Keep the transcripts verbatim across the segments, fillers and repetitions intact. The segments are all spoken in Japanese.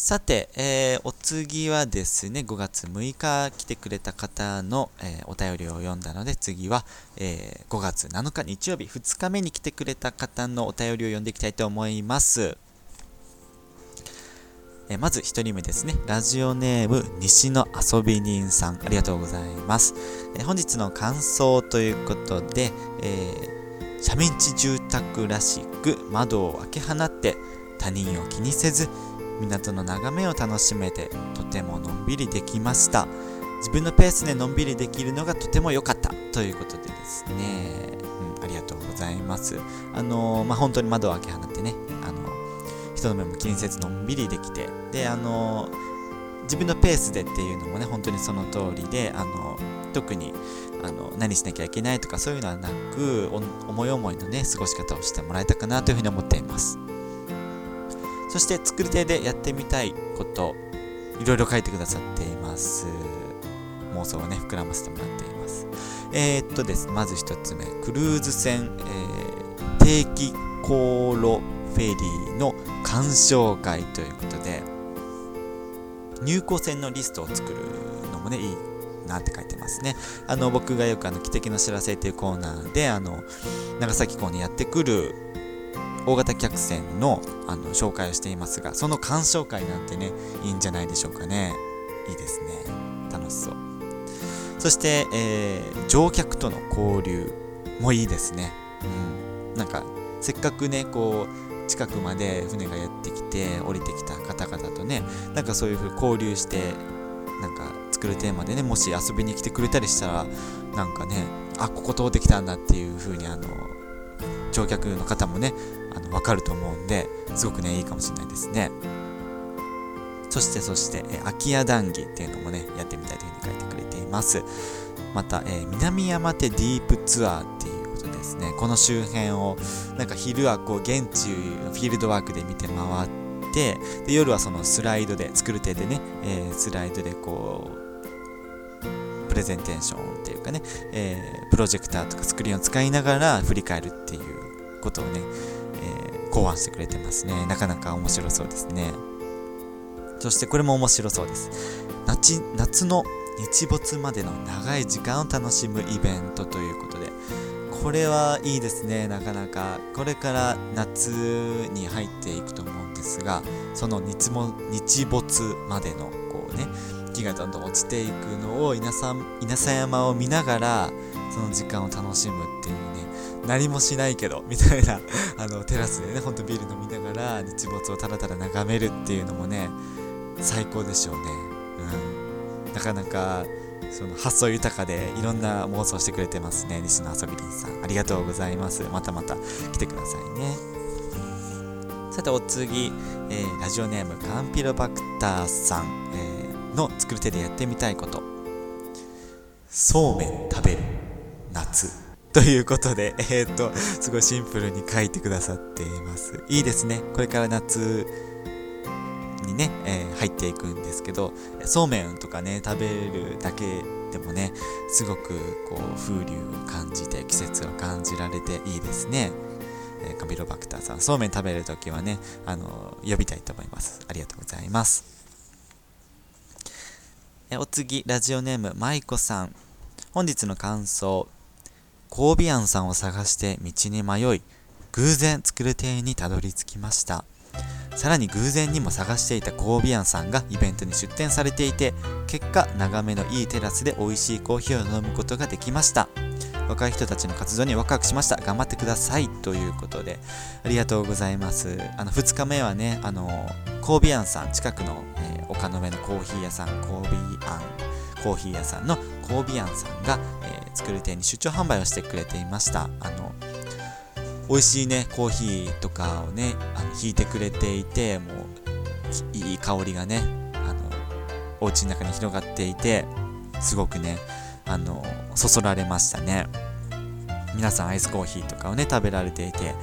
さて、えー、お次はですね、ごがつむいか来てくれた方の、えー、お便りを読んだので、次は、えー、ごがつなのか日曜日ふつかめに来てくれた方のお便りを読んでいきたいと思います。えー、まずひとりめですね、ラジオネーム西の遊び人さん、ありがとうございます。えー、本日の感想ということで、えー、斜面地住宅らしく窓を開け放って他人を気にせず、港の眺めを楽しめてとてものんびりできました。自分のペースでのんびりできるのがとても良かったということでですね、うん、ありがとうございます。あのー、まあ、本当に窓を開け放ってね、あのー、人の目も気にせずのんびりできて、で、あのー、自分のペースでっていうのもね、本当にその通りで、あのー、特にあの何しなきゃいけないとかそういうのはなく、思い思いのね、過ごし方をしてもらえたかなというふうに思っています。そして作り手でやってみたいこといろいろ書いてくださっています。妄想をね膨らませてもらっています。えー、っとですまず一つ目、クルーズ船、えー、定期航路フェリーの鑑賞会ということで、入港船のリストを作るのもねいいなって書いてますね。あの僕がよくあの汽笛の知らせというコーナーであの長崎港にやってくる大型客船 の, あの紹介をしていますが、その鑑賞会なんてねいいんじゃないでしょうかね。いいですね、楽しそう。そして、えー、乗客との交流もいいですね、うん、なんかせっかくねこう近くまで船がやってきて降りてきた方々とね、なんかそういう風に交流して、なんか作るテーマでね、もし遊びに来てくれたりしたら、なんかね、あ、ここ通ってきたんだっていう風にあの乗客の方もねあの分かると思うんで、すごくねいいかもしれないですね。そしてそして、えー、空き家談義っていうのもねやってみたいというふうに書いてくれています。また、えー、南山手ディープツアーっていうことですね。この周辺をなんか昼はこう現地フィールドワークで見て回って、で夜はそのスライドで作る手でね、えー、スライドでこうプレゼンテーションっていうかね、えー、プロジェクターとかスクリーンを使いながら振り返るっていうことをね考案してくれてますね。なかなか面白そうですね。そしてこれも面白そうです。 夏, 夏の日没までの長い時間を楽しむイベントということで、これはいいですね。なかなかこれから夏に入っていくと思うんですが、その 日, も日没までのこうね日がどんどん落ちていくのを稲佐山を見ながらその時間を楽しむっていうね、何もしないけどみたいなあのテラスでね、ほんとビール飲みながら日没をただただ眺めるっていうのもね最高でしょうね、うん、なかなかその発想豊かでいろんな妄想してくれてますね。西の遊び人さんありがとうございます。またまた来てくださいね。さてお次、えー、ラジオネームカンピロバクターさん、えー、の作る手でやってみたいこと、そうめん食べる夏ということで、えー、っとすごいシンプルに書いてくださっています。いいですね。これから夏にね、えー、入っていくんですけど、そうめんとかね食べるだけでもねすごくこう風流を感じて季節を感じられていいですね。えー、カビロバクターさん、そうめん食べるときはねあの呼びたいと思います。ありがとうございます。えー、お次ラジオネームまいこさん、本日の感想、コービアンさんを探して道に迷い、偶然作る亭にたどり着きました。さらに偶然にも探していたコービアンさんがイベントに出展されていて、結果眺めのいいテラスで美味しいコーヒーを飲むことができました。若い人たちの活動にワクワクしました。頑張ってくださいということでありがとうございます。あのふつかめはねあのコービアンさん近くの、えー、丘の上のコーヒー屋さんコービアンコーヒー屋さんのコービアンさんが、えー作る亭に出張販売をしてくれていました。あの美味しいねコーヒーとかをねあの引いてくれていて、もういい香りがねあのお家の中に広がっていて、すごくねあのそそられましたね。皆さんアイスコーヒーとかをね食べられていて、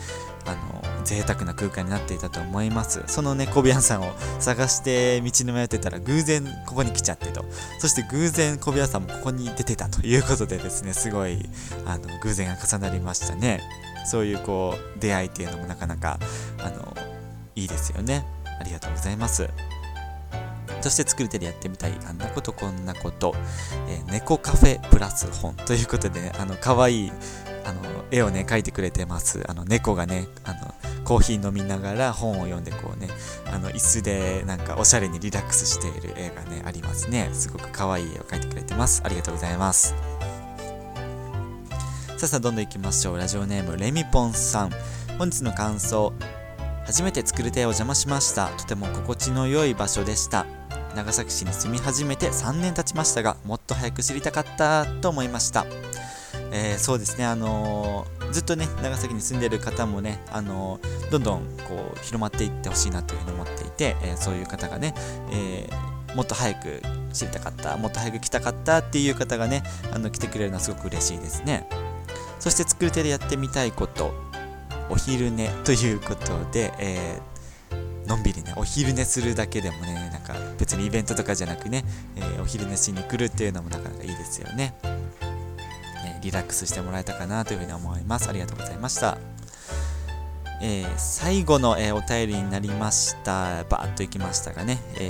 あの贅沢な空間になっていたと思います。そのねコービアンさんを探して道に迷ってたら偶然ここに来ちゃってと、そして偶然コービアンさんもここに出てたということでですね、すごいあの偶然が重なりましたね。そういうこう出会いっていうのもなかなかあのいいですよね。ありがとうございます。として作る手でやってみたい、あんなことこんなこと、えー、猫カフェプラス本ということでね、あのかわいいあの絵をね描いてくれてます。あの猫がね、あのコーヒー飲みながら本を読んでこうね、あの椅子でなんかおしゃれにリラックスしている絵がねありますね。すごくかわいい絵を描いてくれてます。ありがとうございます。さあさあどんどんいきましょう。ラジオネームレミポンさん、本日の感想、初めて作る手を邪魔しました。とても心地の良い場所でした。長崎市に住み始めてさんねん経ちましたが、もっと早く知りたかったと思いました。えー、そうですね、あのー、ずっとね、長崎に住んでいる方もね、あのー、どんどんこう広まっていってほしいなというふうに思っていて、えー、そういう方がね、えー、もっと早く知りたかった、もっと早く来たかったっていう方がね、あの来てくれるのはすごく嬉しいですね。そして作る手でやってみたいこと、お昼寝ということで、えー、のんびりねお昼寝するだけでもね、なんか別にイベントとかじゃなくね、えー、お昼寝しに来るっていうのもなかなかいいですよね。えー、リラックスしてもらえたかなというふうに思います。ありがとうございました。えー、最後の、えー、お便りになりました。バーッといきましたがね、え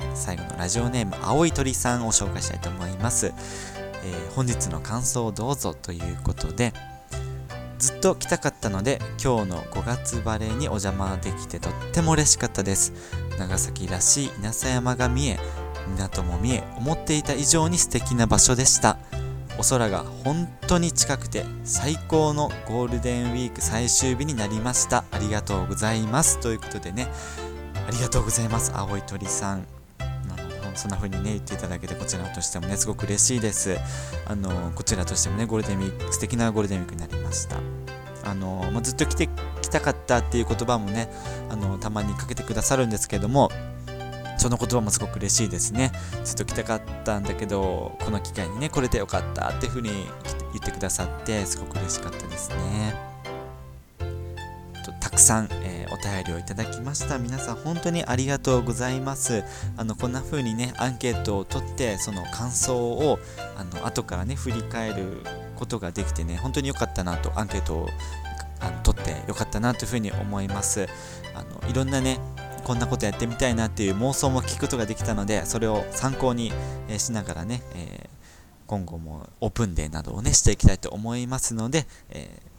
ー、最後のラジオネーム青い鳥さんを紹介したいと思います。えー、本日の感想をどうぞということで、ずっと来たかったので今日のごがつ晴れにお邪魔できてとっても嬉しかったです。長崎らしい稲佐山が見え、港も見え、思っていた以上に素敵な場所でした。お空が本当に近くて最高のゴールデンウィーク最終日になりました。ありがとうございますということでね、ありがとうございます青い鳥さん。そんな風にね言っていただけて、こちらとしてもねすごく嬉しいです。あのこちらとしてもねゴールデンウィーク、素敵なゴールデンウィークになりました。あの、まあ、ずっと来て来たかったっていう言葉もね、あのたまにかけてくださるんですけども、その言葉もすごく嬉しいですね。ずっと来たかったんだけどこの機会にね来れてよかったっていう風に言ってくださってすごく嬉しかったですね。たくさん、えー、お便りをいただきました。皆さん本当にありがとうございます。あのこんな風にねアンケートを取ってその感想をあの後からね振り返ることができてね、本当に良かったなと、アンケートをあの取って良かったなという風に思います。あのいろんなねこんなことやってみたいなっていう妄想も聞くことができたので、それを参考に、えー、しながらね、えー、今後もオープンデーなどをねしていきたいと思いますので、えー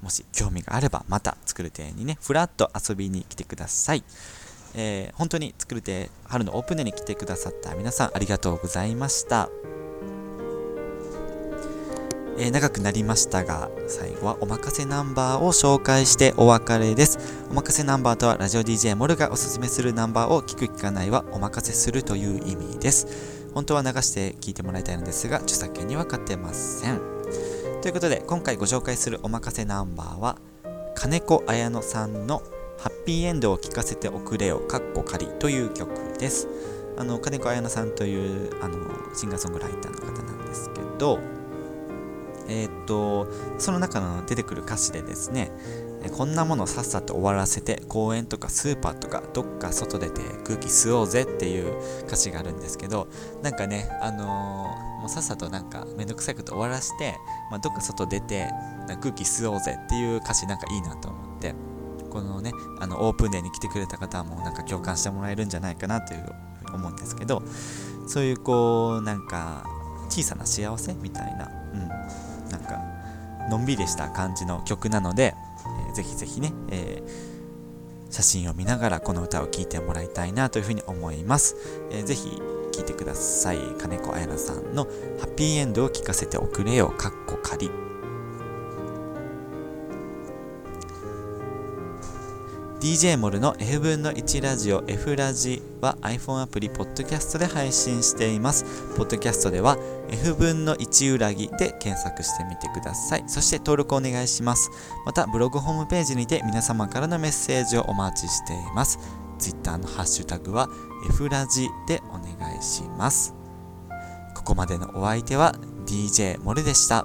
もし興味があればまた作る手にねふらっと遊びに来てください。えー、本当に作る手春のオープンデーに来てくださった皆さんありがとうございました。えー、長くなりましたが最後はおまかせナンバーを紹介してお別れです。おまかせナンバーとはラジオ ディージェー モルがおすすめするナンバーを聞く聞かないはお任せするという意味です。本当は流して聞いてもらいたいのですが著作権には勝てません。ということで今回ご紹介するおまかせナンバーは金子綾乃さんのハッピーエンドを聞かせておくれよかっこ仮という曲です。あの金子綾乃さんというあのシンガーソングライターの方なんですけど、えー、っとその中の出てくる歌詞でですね、こんなものさっさと終わらせて公園とかスーパーとかどっか外出て空気吸おうぜっていう歌詞があるんですけど、なんかねあのー、もうさっさとなんかめんどくさいこと終わらせて、まあ、どっか外出て空気吸おうぜっていう歌詞なんかいいなと思って、このねあのオープンデーに来てくれた方もなんか共感してもらえるんじゃないかなという思うんですけど、そういうこうなんか小さな幸せみたいな、うん、なんかのんびりした感じの曲なので、ぜひぜひね、えー、写真を見ながらこの歌を聴いてもらいたいなというふうに思います。えー、ぜひ聴いてください。金子綾乃さんのハッピーエンドを聴かせておくれよかっこ仮。ディージェー モルの エフぶんのいちラジオ F ラジは iPhone アプリポッドキャストで配信しています。ポッドキャストでは エフぶんのいち裏木で検索してみてください。そして登録お願いします。またブログホームページにて皆様からのメッセージをお待ちしています。 Twitter のハッシュタグは F ラジでお願いします。ここまでのお相手は ディージェー モルでした。